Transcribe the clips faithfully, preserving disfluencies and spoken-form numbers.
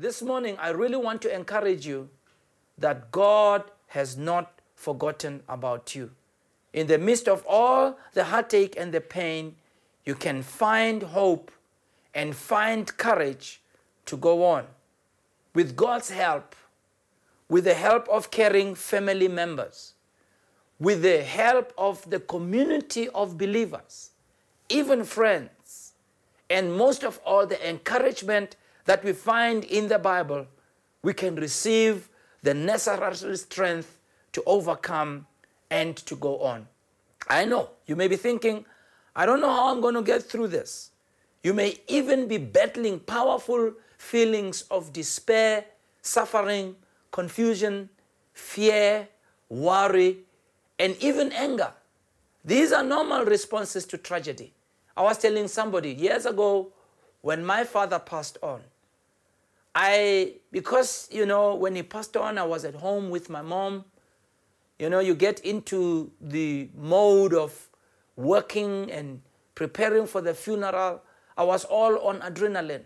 this morning, I really want to encourage you that God has not forgotten about you. In the midst of all the heartache and the pain, you can find hope and find courage to go on. With God's help, with the help of caring family members, with the help of the community of believers, even friends, and most of all, the encouragement that we find in the Bible, we can receive the necessary strength to overcome and to go on. I know you may be thinking, I don't know how I'm going to get through this. You may even be battling powerful feelings of despair, suffering, confusion, fear, worry, and even anger. These are normal responses to tragedy. I was telling somebody years ago when my father passed on, I, because, you know, when he passed on, I was at home with my mom. You know, you get into the mode of working and preparing for the funeral. I was all on adrenaline.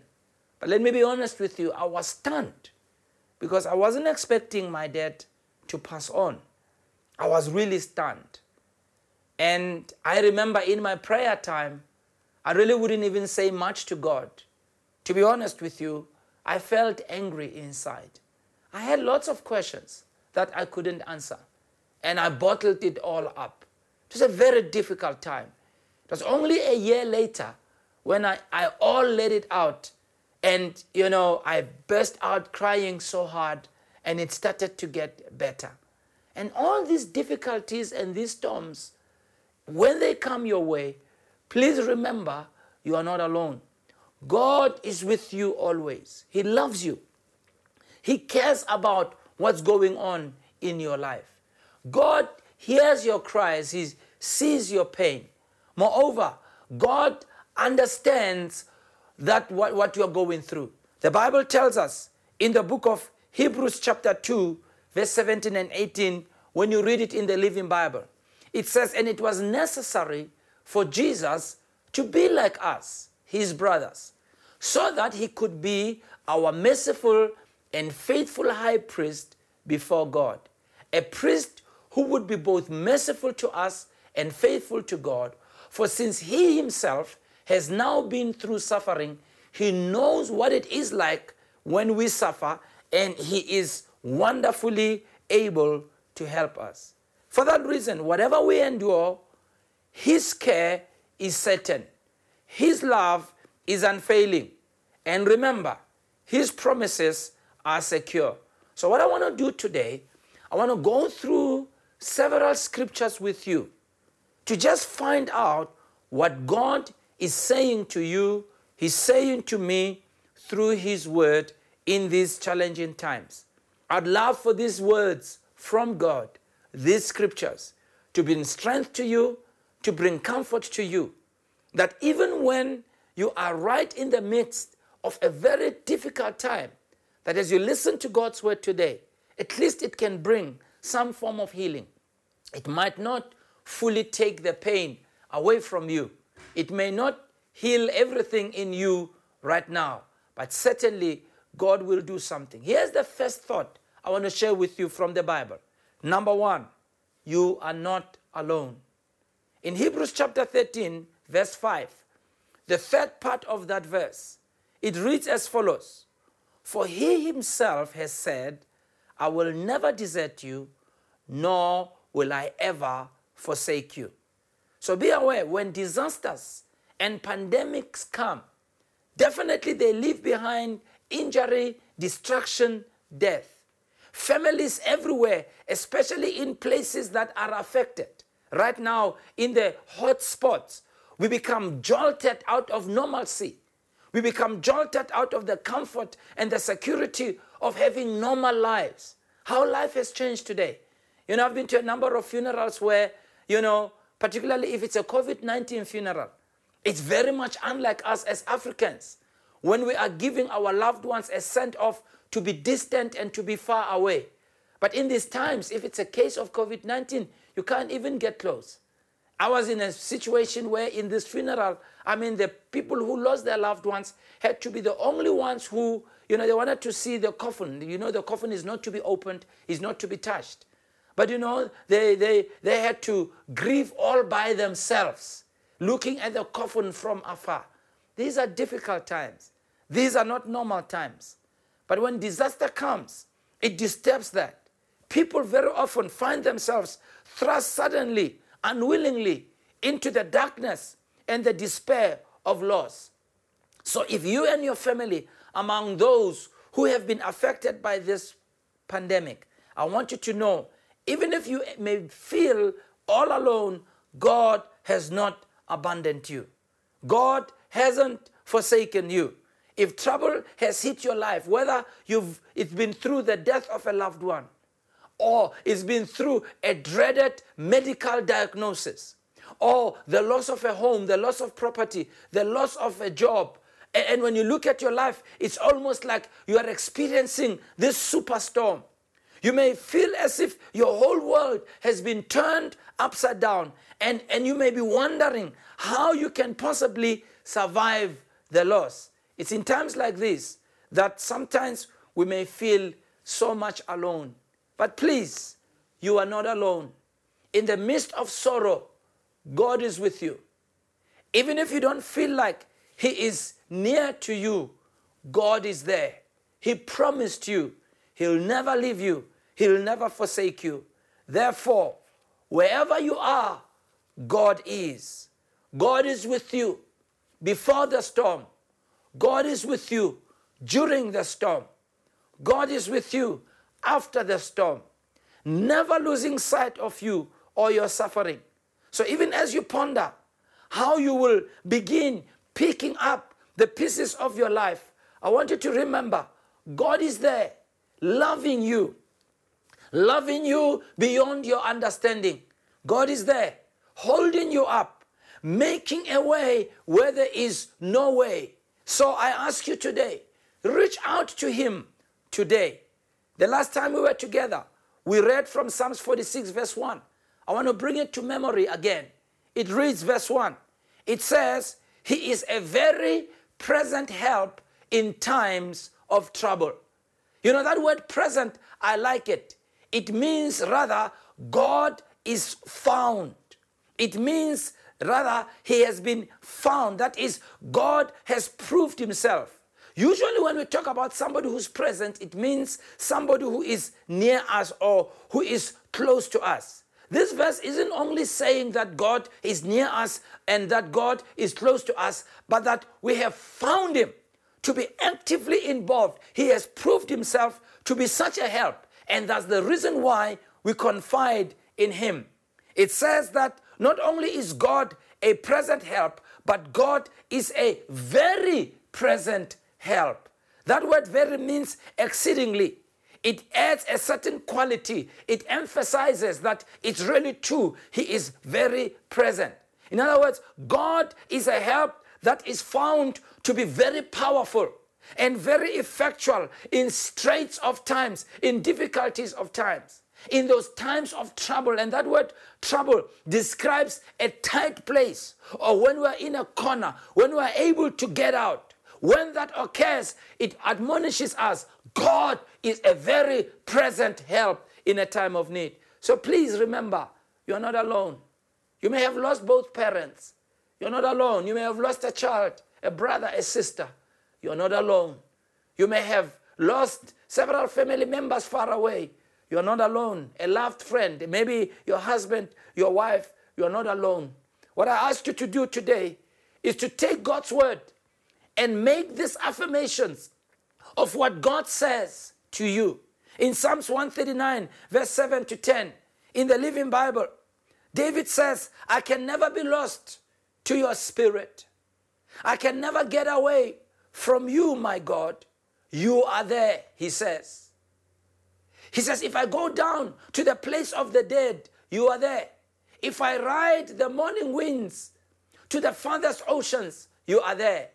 But let me be honest with you, I was stunned because I wasn't expecting my dad to pass on. I was really stunned. And I remember in my prayer time, I really wouldn't even say much to God. To be honest with you, I felt angry inside. I had lots of questions that I couldn't answer. And I bottled it all up. It was a very difficult time. It was only a year later when I, I all let it out. And, you know, I burst out crying so hard and it started to get better. And all these difficulties and these storms, when they come your way, please remember you are not alone. God is with you always. He loves you. He cares about what's going on in your life. God hears your cries. He sees your pain. Moreover, God understands that what, what you are going through. The Bible tells us in the book of Hebrews chapter two, verse seventeen and eighteen, when you read it in the Living Bible, it says, and it was necessary for Jesus to be like us, his brothers, so that he could be our merciful and faithful high priest before God, a priest who would be both merciful to us and faithful to God. For since he himself has now been through suffering, he knows what it is like when we suffer, and he is wonderfully able to help us. For that reason, whatever we endure, his care is certain. His love is unfailing. And remember, his promises are secure. So what I want to do today, I want to go through several scriptures with you to just find out what God is saying to you, he's saying to me through his word in these challenging times. I'd love for these words from God, these scriptures, to bring strength to you, to bring comfort to you, that even when you are right in the midst of a very difficult time, that as you listen to God's word today, at least it can bring some form of healing. It might not fully take the pain away from you. It may not heal everything in you right now, but certainly God will do something. Here's the first thought I want to share with you from the Bible. Number one, you are not alone. In Hebrews chapter thirteen, verse five, the third part of that verse, it reads as follows. For he himself has said, I will never desert you, nor will I ever forsake you. So be aware, when disasters and pandemics come, definitely they leave behind injury, destruction, death. Families everywhere, especially in places that are affected. Right now, in the hot spots, we become jolted out of normalcy. We become jolted out of the comfort and the security of having normal lives. How life has changed today. You know, I've been to a number of funerals where, you know, particularly if it's a covid nineteen funeral, it's very much unlike us as Africans when we are giving our loved ones a send-off to be distant and to be far away. But in these times, if it's a case of covid nineteen, you can't even get close. I was in a situation where in this funeral, I mean, the people who lost their loved ones had to be the only ones who You know, they wanted to see the coffin. You know, the coffin is not to be opened, is not to be touched. But you know, they, they, they had to grieve all by themselves, looking at the coffin from afar. These are difficult times. These are not normal times. But when disaster comes, it disturbs that. People very often find themselves thrust suddenly, unwillingly, into the darkness and the despair of loss. So if you and your family among those who have been affected by this pandemic, I want you to know, even if you may feel all alone, God has not abandoned you. God hasn't forsaken you. If trouble has hit your life, whether you've it's been through the death of a loved one, or it's been through a dreaded medical diagnosis, or the loss of a home, the loss of property, the loss of a job, and when you look at your life, it's almost like you are experiencing this superstorm. You may feel as if your whole world has been turned upside down, and, and you may be wondering how you can possibly survive the loss. It's in times like this that sometimes we may feel so much alone. But please, you are not alone. In the midst of sorrow, God is with you. Even if you don't feel like He is near to you, God is there. He promised you. He'll never leave you. He'll never forsake you. Therefore, wherever you are, God is. God is with you before the storm. God is with you during the storm. God is with you after the storm, never losing sight of you or your suffering. So even as you ponder how you will begin picking up the pieces of your life, I want you to remember God is there, loving you, loving you beyond your understanding. God is there, holding you up, making a way where there is no way. So I ask you today, reach out to Him today. The last time we were together, we read from Psalms forty-six, verse one. I want to bring it to memory again. It reads verse one. It says, He is a very present help in times of trouble. You know, that word present, I like it. It means rather God is found. It means rather He has been found. That is, God has proved Himself. Usually when we talk about somebody who's present, it means somebody who is near us or who is close to us. This verse isn't only saying that God is near us and that God is close to us, but that we have found Him to be actively involved. He has proved Himself to be such a help, and that's the reason why we confide in Him. It says that not only is God a present help, but God is a very present help. Help. That word very means exceedingly. It adds a certain quality. It emphasizes that it's really true. He is very present. In other words, God is a help that is found to be very powerful and very effectual in straits of times, in difficulties of times, in those times of trouble. And that word trouble describes a tight place, or when we're in a corner, when we're able to get out. When that occurs, it admonishes us, God is a very present help in a time of need. So please remember, you're not alone. You may have lost both parents. You're not alone. You may have lost a child, a brother, a sister. You're not alone. You may have lost several family members far away. You're not alone. A loved friend, maybe your husband, your wife, you're not alone. What I ask you to do today is to take God's word and make these affirmations of what God says to you. In Psalms one thirty-nine, verse seven to ten, in the Living Bible, David says, I can never be lost to your spirit. I can never get away from you, my God. You are there, he says. He says, if I go down to the place of the dead, you are there. If I ride the morning winds to the farthest oceans, you are there.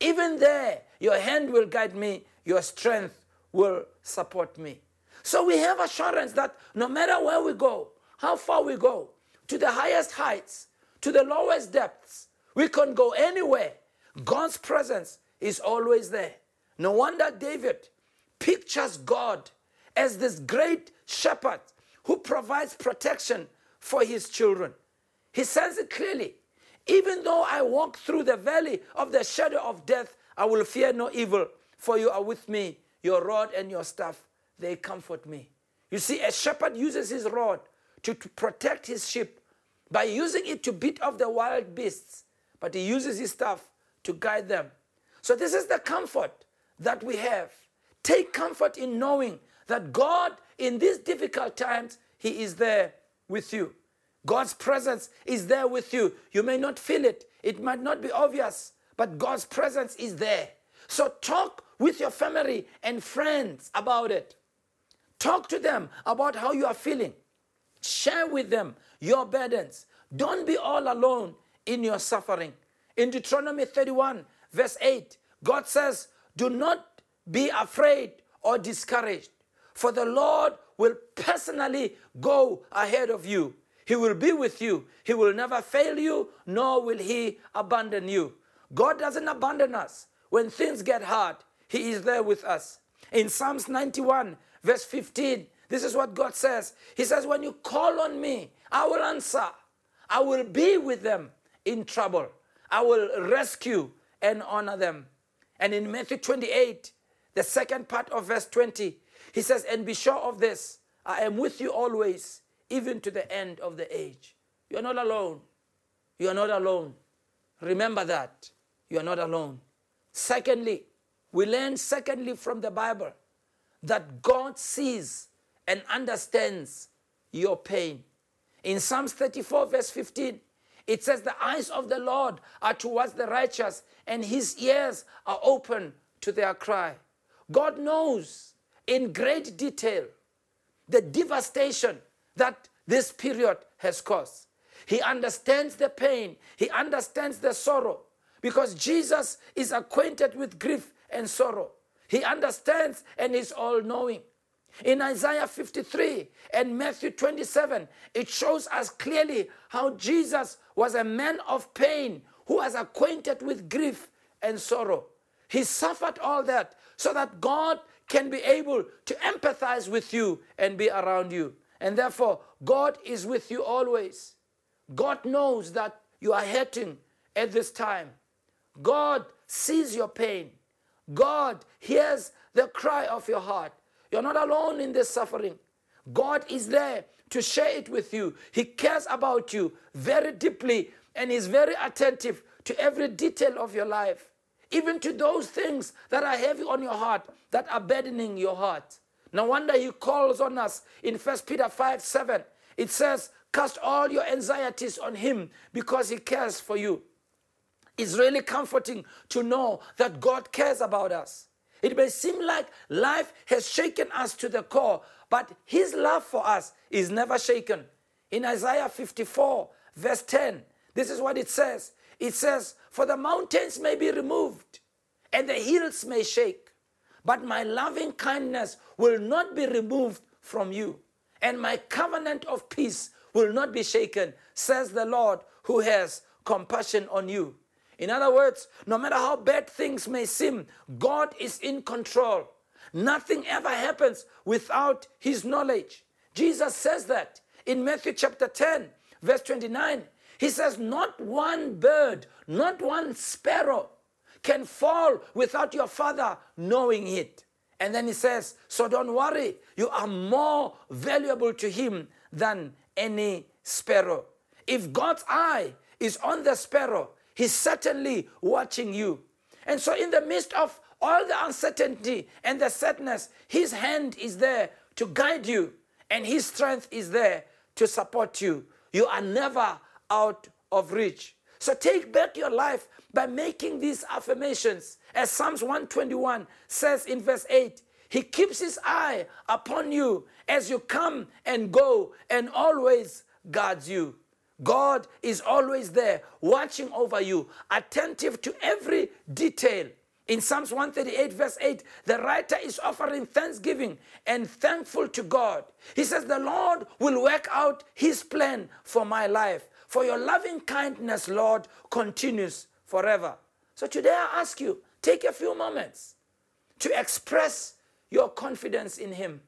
Even there, your hand will guide me, your strength will support me. So we have assurance that no matter where we go, how far we go, to the highest heights, to the lowest depths, we can go anywhere. God's presence is always there. No wonder David pictures God as this great shepherd who provides protection for his children. He says it clearly. Even though I walk through the valley of the shadow of death, I will fear no evil, for you are with me. Your rod and your staff, they comfort me. You see, a shepherd uses his rod to, to protect his sheep by using it to beat off the wild beasts, but he uses his staff to guide them. So this is the comfort that we have. Take comfort in knowing that God, in these difficult times, he is there with you. God's presence is there with you. You may not feel it. It might not be obvious, but God's presence is there. So talk with your family and friends about it. Talk to them about how you are feeling. Share with them your burdens. Don't be all alone in your suffering. In Deuteronomy thirty-one, verse eight, God says, do not be afraid or discouraged, for the Lord will personally go ahead of you. He will be with you. He will never fail you, nor will he abandon you. God doesn't abandon us. When things get hard, he is there with us. In Psalms ninety-one, verse fifteen, this is what God says. He says, when you call on me, I will answer. I will be with them in trouble. I will rescue and honor them. And in Matthew twenty-eight, the second part of verse twenty, he says, and be sure of this, I am with you always, even to the end of the age. You are not alone. You are not alone. Remember that. You are not alone. Secondly, we learn secondly from the Bible that God sees and understands your pain. In Psalms thirty-four, verse fifteen, it says, the eyes of the Lord are towards the righteous, and his ears are open to their cry. God knows in great detail the devastation that this period has caused. He understands the pain. He understands the sorrow, because Jesus is acquainted with grief and sorrow. He understands and is all-knowing. In Isaiah fifty-three and Matthew twenty-seven, it shows us clearly how Jesus was a man of pain who was acquainted with grief and sorrow. He suffered all that so that God can be able to empathize with you and be around you. And therefore, God is with you always. God knows that you are hurting at this time. God sees your pain. God hears the cry of your heart. You're not alone in this suffering. God is there to share it with you. He cares about you very deeply and is very attentive to every detail of your life, even to those things that are heavy on your heart, that are burdening your heart. No wonder he calls on us in First Peter five, seven. It says, cast all your anxieties on him because he cares for you. It's really comforting to know that God cares about us. It may seem like life has shaken us to the core, but his love for us is never shaken. In Isaiah fifty-four, verse ten, this is what it says. It says, for the mountains may be removed and the hills may shake, but my loving kindness will not be removed from you, and my covenant of peace will not be shaken, says the Lord who has compassion on you. In other words, no matter how bad things may seem, God is in control. Nothing ever happens without his knowledge. Jesus says that in Matthew chapter ten, verse twenty-nine. He says, not one bird, not one sparrow can fall without your Father knowing it. And then he says, so don't worry, you are more valuable to him than any sparrow. If God's eye is on the sparrow, he's certainly watching you. And so in the midst of all the uncertainty and the sadness, his hand is there to guide you, and his strength is there to support you. You are never out of reach. So take back your life by making these affirmations. As Psalms one twenty-one says in verse eight, he keeps his eye upon you as you come and go, and always guards you. God is always there, watching over you, attentive to every detail. In Psalms one thirty-eight, verse eight, the writer is offering thanksgiving and thankful to God. He says, the Lord will work out his plan for my life. For your loving kindness, Lord, continues forever. So today I ask you, take a few moments to express your confidence in Him.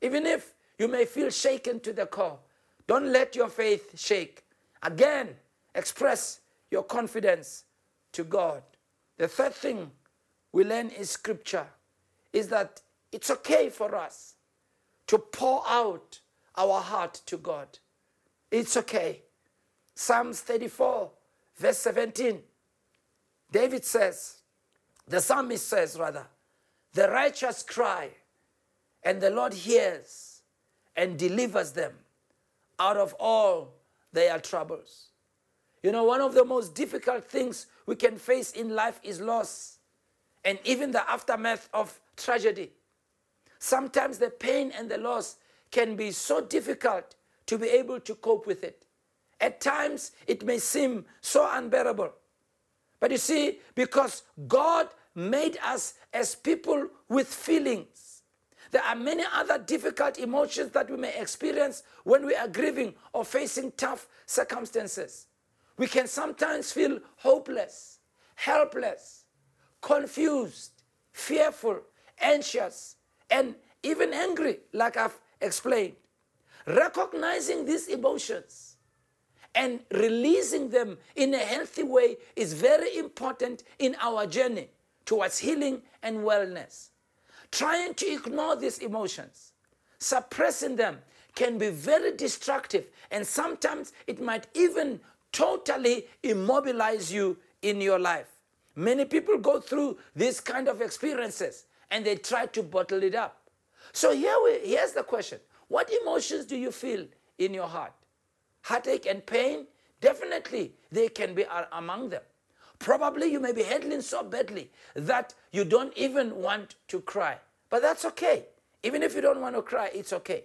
Even if you may feel shaken to the core, don't let your faith shake. Again, express your confidence to God. The third thing we learn in Scripture is that it's okay for us to pour out our heart to God. It's okay. Psalms thirty-four, verse seventeen, David says, the psalmist says rather, the righteous cry, and the Lord hears and delivers them out of all their troubles. You know, one of the most difficult things we can face in life is loss, and even the aftermath of tragedy. Sometimes the pain and the loss can be so difficult to be able to cope with it. At times, it may seem so unbearable. But you see, because God made us as people with feelings, there are many other difficult emotions that we may experience when we are grieving or facing tough circumstances. We can sometimes feel hopeless, helpless, confused, fearful, anxious, and even angry, like I've explained. Recognizing these emotions and releasing them in a healthy way is very important in our journey towards healing and wellness. Trying to ignore these emotions, suppressing them, can be very destructive, and sometimes it might even totally immobilize you in your life. Many people go through these kind of experiences and they try to bottle it up. So here we, here's the question. What emotions do you feel in your heart? Heartache and pain, definitely they can be among them. Probably you may be handling so badly that you don't even want to cry. But that's okay. Even if you don't want to cry, it's okay.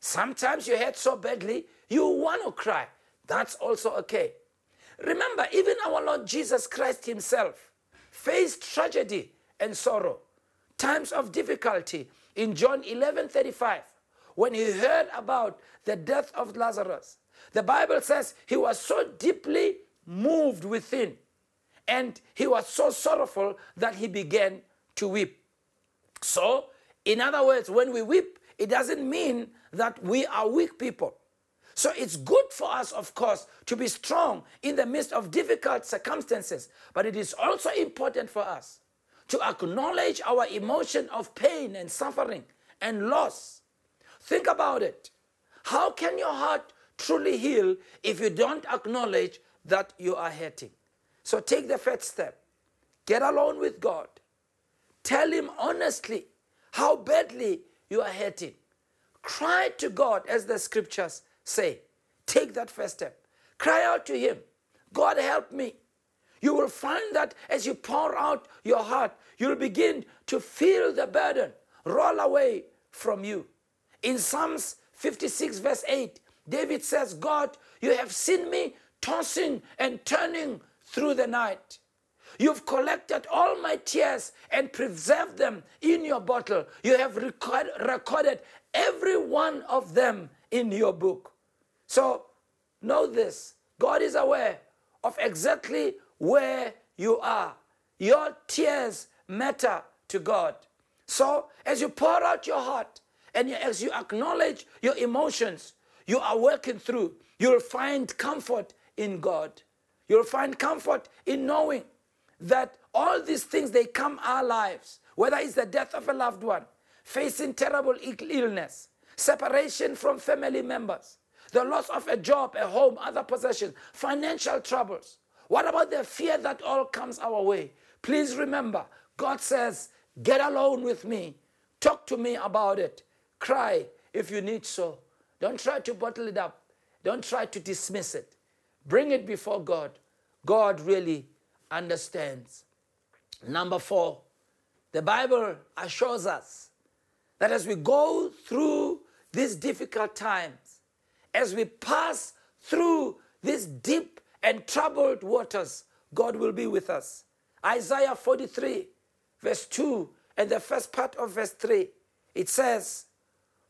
Sometimes you hurt so badly, you want to cry. That's also okay. Remember, even our Lord Jesus Christ himself faced tragedy and sorrow, times of difficulty. In John eleven thirty-five, when he heard about the death of Lazarus, the Bible says he was so deeply moved within, and he was so sorrowful that he began to weep. So, in other words, when we weep, it doesn't mean that we are weak people. So it's good for us, of course, to be strong in the midst of difficult circumstances. But it is also important for us to acknowledge our emotion of pain and suffering and loss. Think about it. How can your heart truly heal if you don't acknowledge that you are hurting? So take the first step. Get alone with God. Tell Him honestly how badly you are hurting. Cry to God, as the Scriptures say. Take that first step. Cry out to Him. God, help me. You will find that as you pour out your heart, you'll begin to feel the burden roll away from you. In Psalms fifty-six verse eight, David says, God, you have seen me tossing and turning through the night. You've collected all my tears and preserved them in your bottle. You have record- recorded every one of them in your book. So know this, God is aware of exactly where you are. Your tears matter to God. So as you pour out your heart and as you acknowledge your emotions you are working through, you'll find comfort in God. You'll find comfort in knowing that all these things, they come our lives, whether it's the death of a loved one, facing terrible illness, separation from family members, the loss of a job, a home, other possessions, financial troubles. What about the fear that all comes our way? Please remember, God says, get alone with me. Talk to me about it. Cry if you need so. Don't try to bottle it up. Don't try to dismiss it. Bring it before God. God really understands. Number four, the Bible assures us that as we go through these difficult times, as we pass through these deep and troubled waters, God will be with us. Isaiah forty-three, verse two, and the first part of verse three, it says,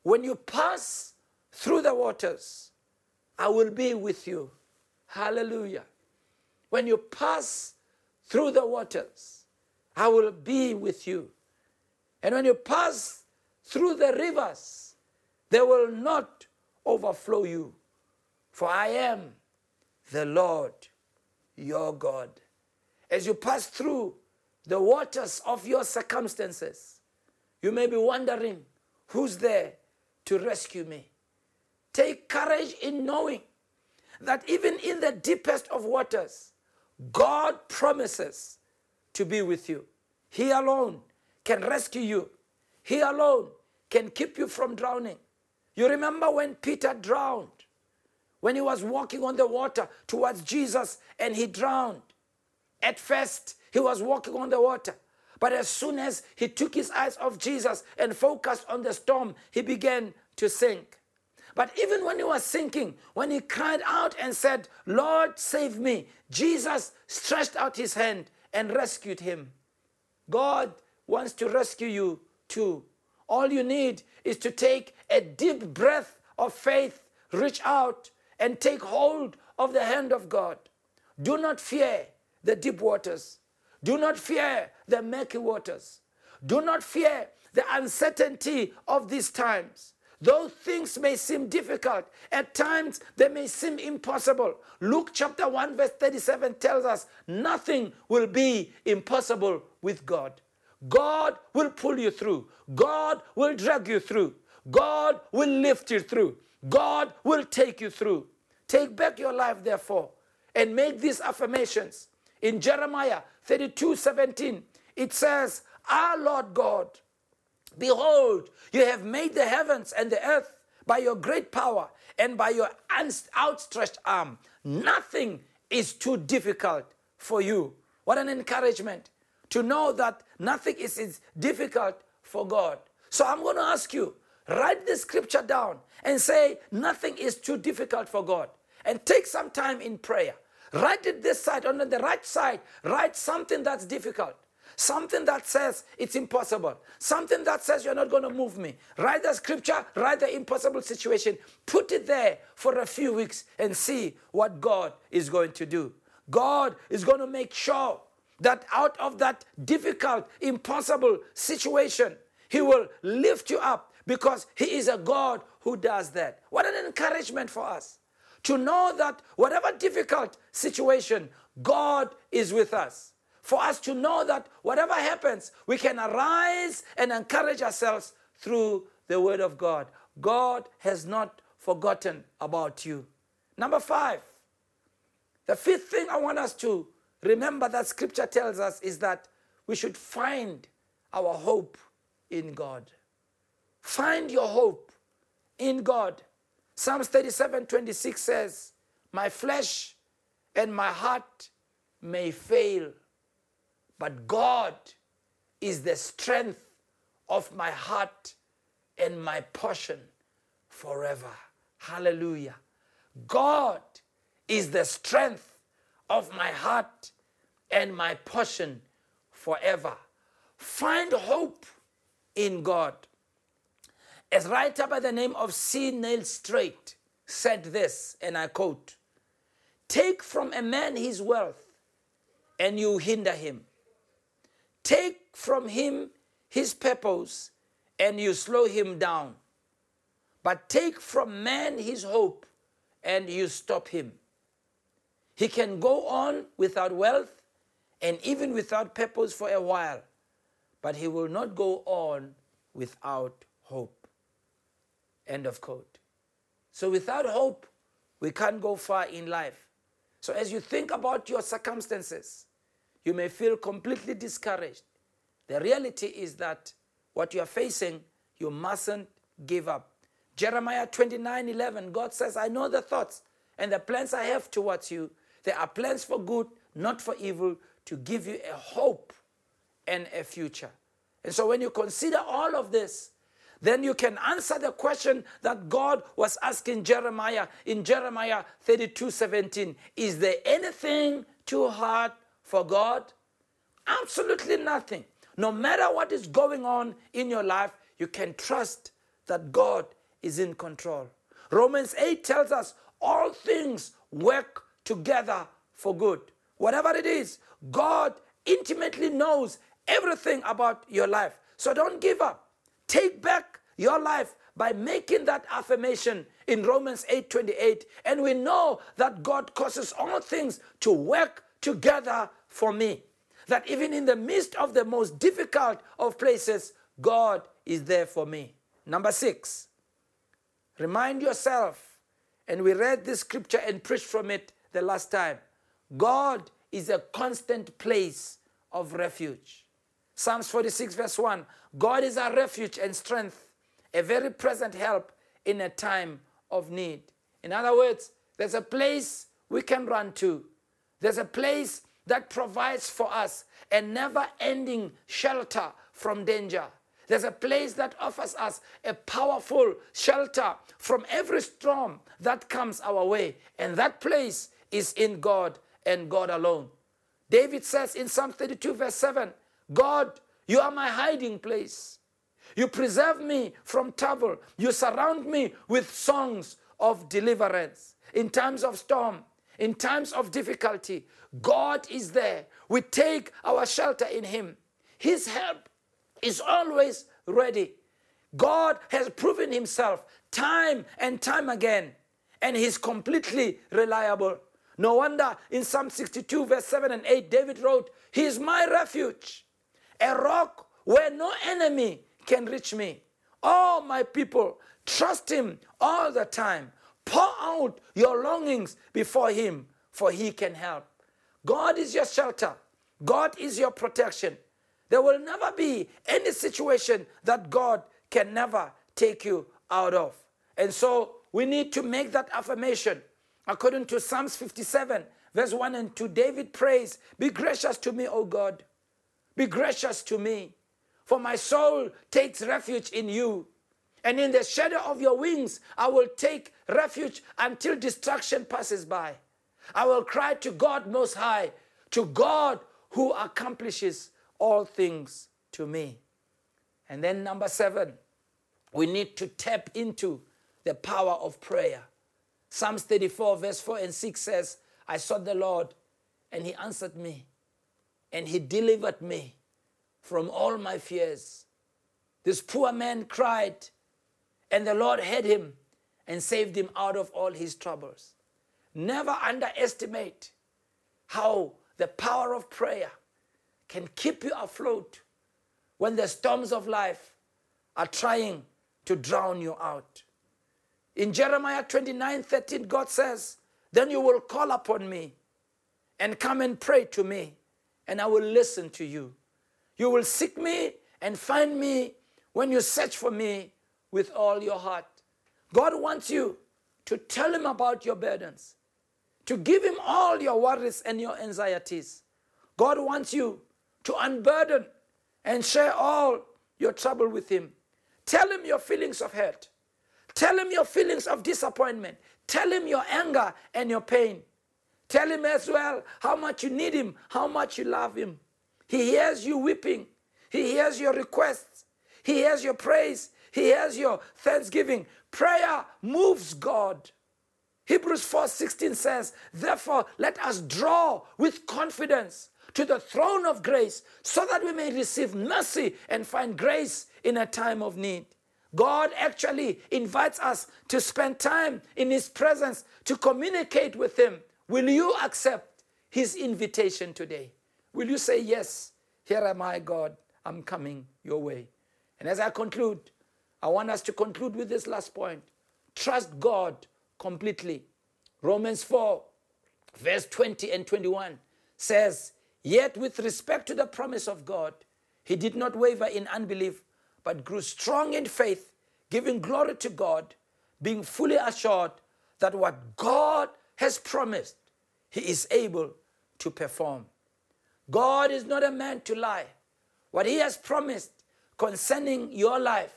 when you pass through the waters, I will be with you. Hallelujah. When you pass through the waters, I will be with you. And when you pass through the rivers, they will not overflow you. For I am the Lord, your God. As you pass through the waters of your circumstances, you may be wondering, who's there to rescue me? Take courage in knowing that even in the deepest of waters, God promises to be with you. He alone can rescue you. He alone can keep you from drowning. You remember when Peter drowned, when he was walking on the water towards Jesus and he drowned. At first, he was walking on the water. But as soon as he took his eyes off Jesus and focused on the storm, he began to sink. But even when he was sinking, when he cried out and said, Lord, save me, Jesus stretched out his hand and rescued him. God wants to rescue you too. All you need is to take a deep breath of faith, reach out and take hold of the hand of God. Do not fear the deep waters. Do not fear the murky waters. Do not fear the uncertainty of these times. Though things may seem difficult, at times they may seem impossible. Luke chapter one verse thirty-seven tells us nothing will be impossible with God. God will pull you through. God will drag you through. God will lift you through. God will take you through. Take back your life, therefore, and make these affirmations. In Jeremiah thirty-two seventeen, it says, Our Lord God, behold, you have made the heavens and the earth by your great power and by your outstretched arm. Nothing is too difficult for you. What an encouragement to know that nothing is, is difficult for God. So I'm going to ask you, write this scripture down and say, nothing is too difficult for God. And take some time in prayer. Write it this side, on the right side, write something that's difficult. Something that says it's impossible. Something that says you're not going to move me. Write the scripture, write the impossible situation. Put it there for a few weeks and see what God is going to do. God is going to make sure that out of that difficult, impossible situation, He will lift you up because He is a God who does that. What an encouragement for us to know that whatever difficult situation, God is with us. For us to know that whatever happens, we can arise and encourage ourselves through the word of God. God has not forgotten about you. Number five, the fifth thing I want us to remember that scripture tells us is that we should find our hope in God. Find your hope in God. Psalms thirty-seven twenty-six says, My flesh and my heart may fail, but God is the strength of my heart and my portion forever. Hallelujah. God is the strength of my heart and my portion forever. Find hope in God. A writer by the name of C. Neil Strait said this, and I quote, Take from a man his wealth, and you hinder him. Take from him his purpose, and you slow him down. But take from man his hope, and you stop him. He can go on without wealth, and even without purpose for a while, but he will not go on without hope. End of quote. So without hope, we can't go far in life. So as you think about your circumstances, you may feel completely discouraged. The reality is that what you are facing, you mustn't give up. Jeremiah twenty-nine eleven, God says, I know the thoughts and the plans I have towards you. They are plans for good, not for evil, to give you a hope and a future. And so when you consider all of this, then you can answer the question that God was asking Jeremiah in Jeremiah thirty-two seventeen. Is there anything too hard for God? Absolutely nothing. No matter what is going on in your life, you can trust that God is in control. Romans eight tells us all things work together for good. Whatever it is, God intimately knows everything about your life. So don't give up. Take back your life by making that affirmation in Romans eight twenty-eight. And we know that God causes all things to work together for me. That even in the midst of the most difficult of places, God is there for me. Number six, remind yourself, and we read this scripture and preached from it the last time, God is a constant place of refuge. Psalms forty-six verse one, God is our refuge and strength, a very present help in a time of need. In other words, there's a place we can run to. There's a place that provides for us a never-ending shelter from danger. There's a place that offers us a powerful shelter from every storm that comes our way. And that place is in God and God alone. David says in Psalm thirty-two verse seven, God, you are my hiding place. You preserve me from trouble. You surround me with songs of deliverance. In times of storm, in times of difficulty, God is there. We take our shelter in Him. His help is always ready. God has proven Himself time and time again, and He's completely reliable. No wonder in Psalm sixty-two verse seven and eight, David wrote, He is my refuge, a rock where no enemy can reach me. All my people, trust Him all the time. Pour out your longings before Him, for He can help. God is your shelter. God is your protection. There will never be any situation that God can never take you out of. And so we need to make that affirmation. According to Psalms fifty-seven, verse one and two, David prays, Be gracious to me, O God. Be gracious to me. For my soul takes refuge in you. And in the shadow of your wings, I will take refuge until destruction passes by. I will cry to God Most High, to God who accomplishes all things to me. And then number seven, we need to tap into the power of prayer. Psalms thirty-four verse four and six says, I sought the Lord and He answered me and He delivered me from all my fears. This poor man cried and the Lord heard him and saved him out of all his troubles. Never underestimate how the power of prayer can keep you afloat when the storms of life are trying to drown you out. In Jeremiah twenty-nine thirteen, God says, Then you will call upon me and come and pray to me, and I will listen to you. You will seek me and find me when you search for me with all your heart. God wants you to tell Him about your burdens, to give Him all your worries and your anxieties. God wants you to unburden and share all your trouble with Him. Tell Him your feelings of hurt. Tell Him your feelings of disappointment. Tell Him your anger and your pain. Tell Him as well how much you need Him, how much you love Him. He hears you weeping. He hears your requests. He hears your praise. He hears your thanksgiving. Prayer moves God. Hebrews four sixteen says, Therefore, let us draw with confidence to the throne of grace, so that we may receive mercy and find grace in a time of need. God actually invites us to spend time in His presence, to communicate with Him. Will you accept His invitation today? Will you say, yes, here am I, God, I'm coming your way. And as I conclude, I want us to conclude with this last point. Trust God completely. Romans four, verse twenty and twenty-one says, Yet with respect to the promise of God, he did not waver in unbelief, but grew strong in faith, giving glory to God, being fully assured that what God has promised, he is able to perform. God is not a man to lie. What he has promised concerning your life,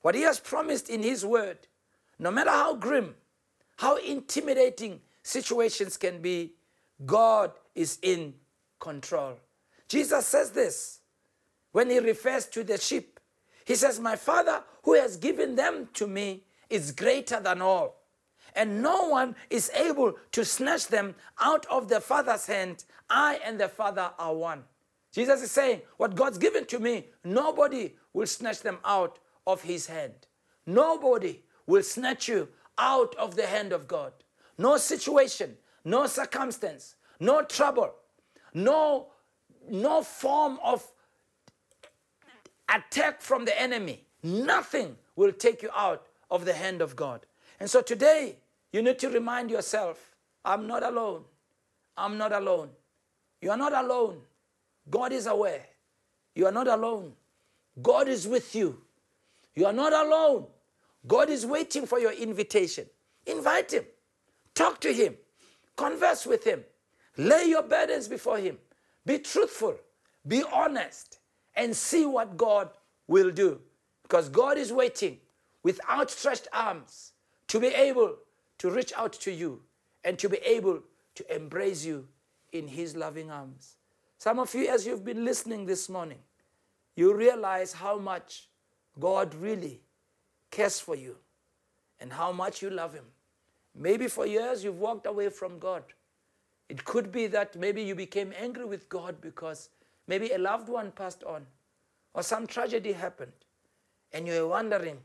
what he has promised in his word, no matter how grim, how intimidating situations can be, God is in control. Jesus says this when he refers to the sheep. He says, My Father who has given them to me is greater than all, and no one is able to snatch them out of the Father's hand. I and the Father are one. Jesus is saying, what God's given to me, nobody will snatch them out of his hand. Nobody will snatch you out of the hand of God. No situation, no circumstance, no trouble, no, no form of attack from the enemy. Nothing will take you out of the hand of God. And so today, you need to remind yourself, I'm not alone. I'm not alone. You are not alone. God is aware. You are not alone. God is with you. You are not alone. God is waiting for your invitation. Invite him. Talk to him. Converse with him. Lay your burdens before him. Be truthful. Be honest. And see what God will do. Because God is waiting with outstretched arms to be able to reach out to you and to be able to embrace you in his loving arms. Some of you, as you've been listening this morning, you realize how much God really cares for you and how much you love him. Maybe for years you've walked away from God. It could be that maybe you became angry with God because maybe a loved one passed on or some tragedy happened and you're wondering,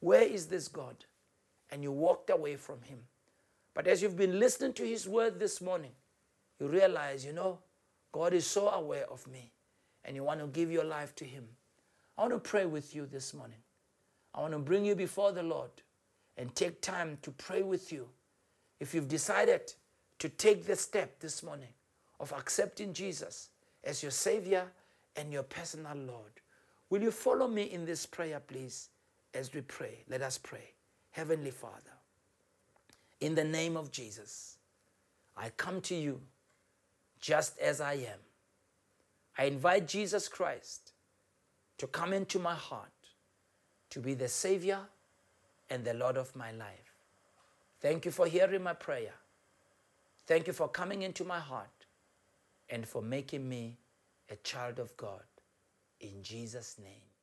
where is this God? And you walked away from him. But as you've been listening to his word this morning, you realize, you know, God is so aware of me, and you want to give your life to him. I want to pray with you this morning. I want to bring you before the Lord and take time to pray with you. If you've decided to take the step this morning of accepting Jesus as your Savior and your personal Lord, will you follow me in this prayer, please, as we pray? Let us pray. Heavenly Father, in the name of Jesus, I come to you just as I am. I invite Jesus Christ to come into my heart, to be the Savior and the Lord of my life. Thank you for hearing my prayer. Thank you for coming into my heart and for making me a child of God. In Jesus' name.